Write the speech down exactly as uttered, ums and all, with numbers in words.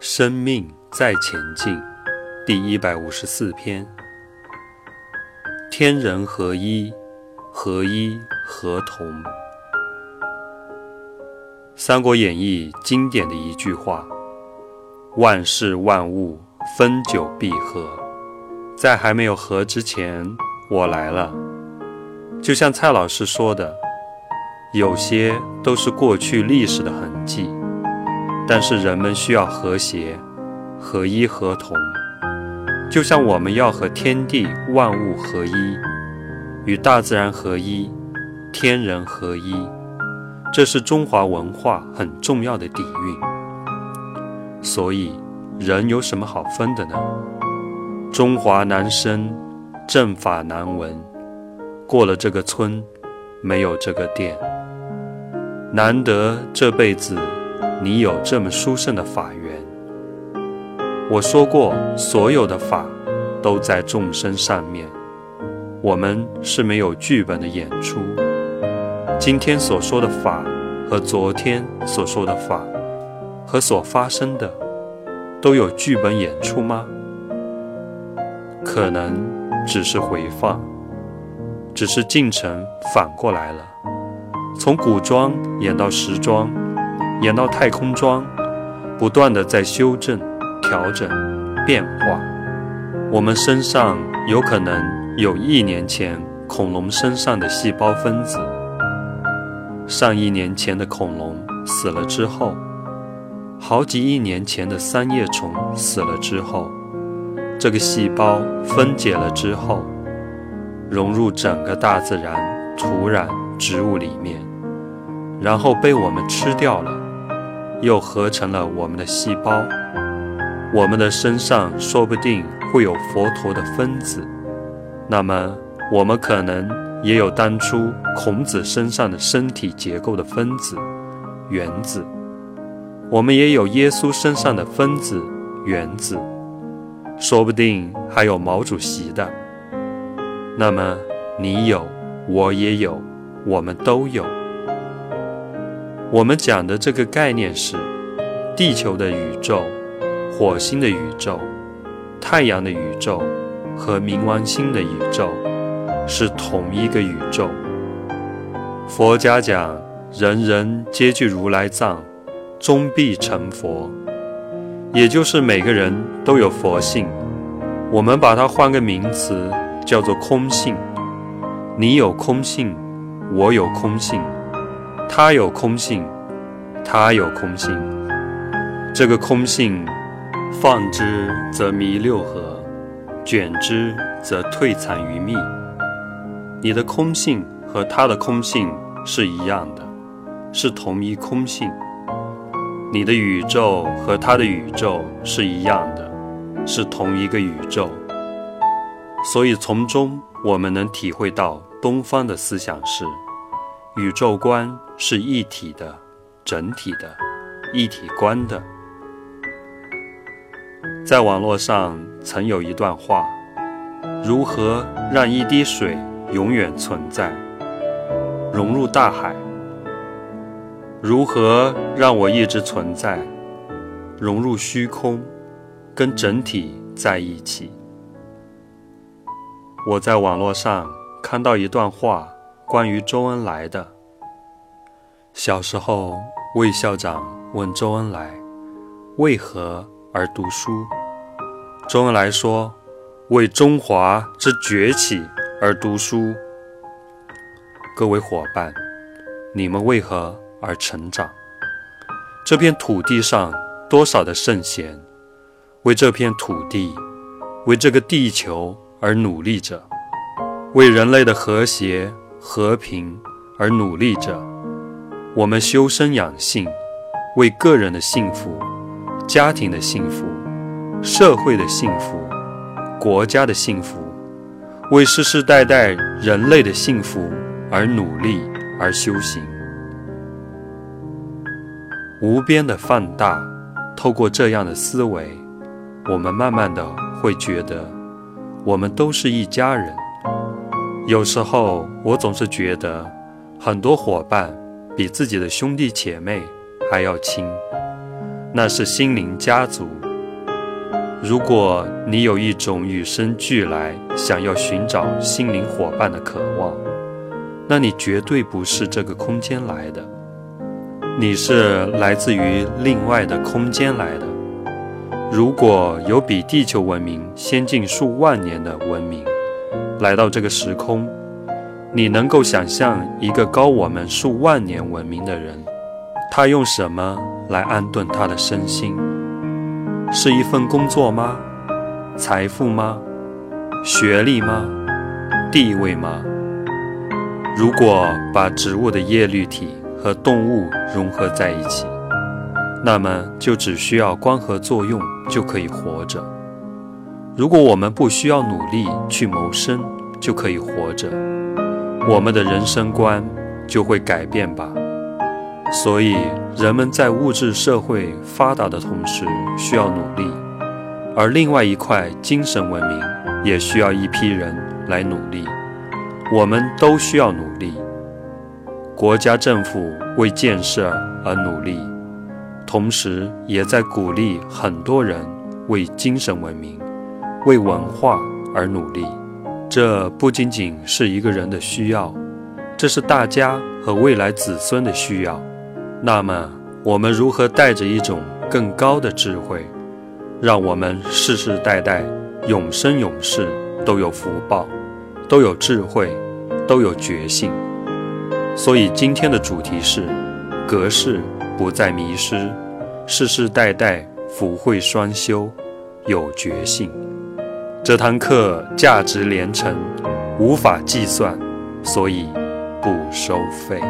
生命在前进第一百五十四篇。天人合一，合一合同。三国演义经典的一句话，万事万物分久必合，在还没有合之前，我来了。就像蔡老师说的，有些都是过去历史的痕迹，但是人们需要和谐，合一合同，就像我们要和天地万物合一，与大自然合一，天人合一，这是中华文化很重要的底蕴。所以人有什么好分的呢？中华难生，正法难闻，过了这个村，没有这个店。难得这辈子你有这么殊胜的法缘。我说过，所有的法都在众生上面，我们是没有剧本的演出。今天所说的法和昨天所说的法和所发生的都有剧本演出吗？可能只是回放，只是进程反过来了，从古装演到时装，演到太空装，不断的在修正、调整、变化。我们身上有可能有一年前恐龙身上的细胞分子，上一年前的恐龙死了之后，好几亿年前的三叶虫死了之后，这个细胞分解了之后，融入整个大自然、土壤、植物里面，然后被我们吃掉了，又合成了我们的细胞。我们的身上说不定会有佛陀的分子，那么我们可能也有当初孔子身上的身体结构的分子、原子，我们也有耶稣身上的分子、原子，说不定还有毛主席的。那么你有，我也有，我们都有。我们讲的这个概念是地球的宇宙、火星的宇宙、太阳的宇宙和冥王星的宇宙是同一个宇宙。佛家讲人人皆具如来藏，终必成佛，也就是每个人都有佛性，我们把它换个名词叫做空性。你有空性，我有空性，他有空性，他有空性。这个空性，放之则迷六合，卷之则退惨于密。你的空性和他的空性是一样的，是同一空性。你的宇宙和他的宇宙是一样的，是同一个宇宙。所以从中我们能体会到东方的思想是宇宙观是一体的、整体的、一体观的。在网络上曾有一段话，如何让一滴水永远存在，融入大海？如何让我一直存在，融入虚空，跟整体在一起？我在网络上看到一段话，关于周恩来的。小时候，魏校长问周恩来为何而读书，周恩来说，为中华之崛起而读书。各位伙伴，你们为何而成长？这片土地上多少的圣贤，为这片土地，为这个地球而努力着，为人类的和谐和平而努力着。我们修身养性，为个人的幸福、家庭的幸福、社会的幸福、国家的幸福，为世世代代人类的幸福而努力而修行。无边的放大，透过这样的思维，我们慢慢的会觉得我们都是一家人。有时候我总是觉得很多伙伴比自己的兄弟姐妹还要亲，那是心灵家族。如果你有一种与生俱来想要寻找心灵伙伴的渴望，那你绝对不是这个空间来的，你是来自于另外的空间来的。如果有比地球文明先进数万年的文明来到这个时空，你能够想象一个高我们数万年文明的人，他用什么来安顿他的身心？是一份工作吗？财富吗？学历吗？地位吗？如果把植物的叶绿体和动物融合在一起，那么就只需要光合作用就可以活着。如果我们不需要努力去谋生就可以活着，我们的人生观就会改变吧。所以人们在物质社会发达的同时需要努力，而另外一块精神文明也需要一批人来努力，我们都需要努力。国家政府为建设而努力，同时也在鼓励很多人为精神文明、为文化而努力。这不仅仅是一个人的需要，这是大家和未来子孙的需要。那么，我们如何带着一种更高的智慧，让我们世世代代、永生永世都有福报，都有智慧，都有觉性？所以今天的主题是隔世不再迷失，世世代代福慧双修，有觉性。这堂课价值连城，无法计算，所以不收费。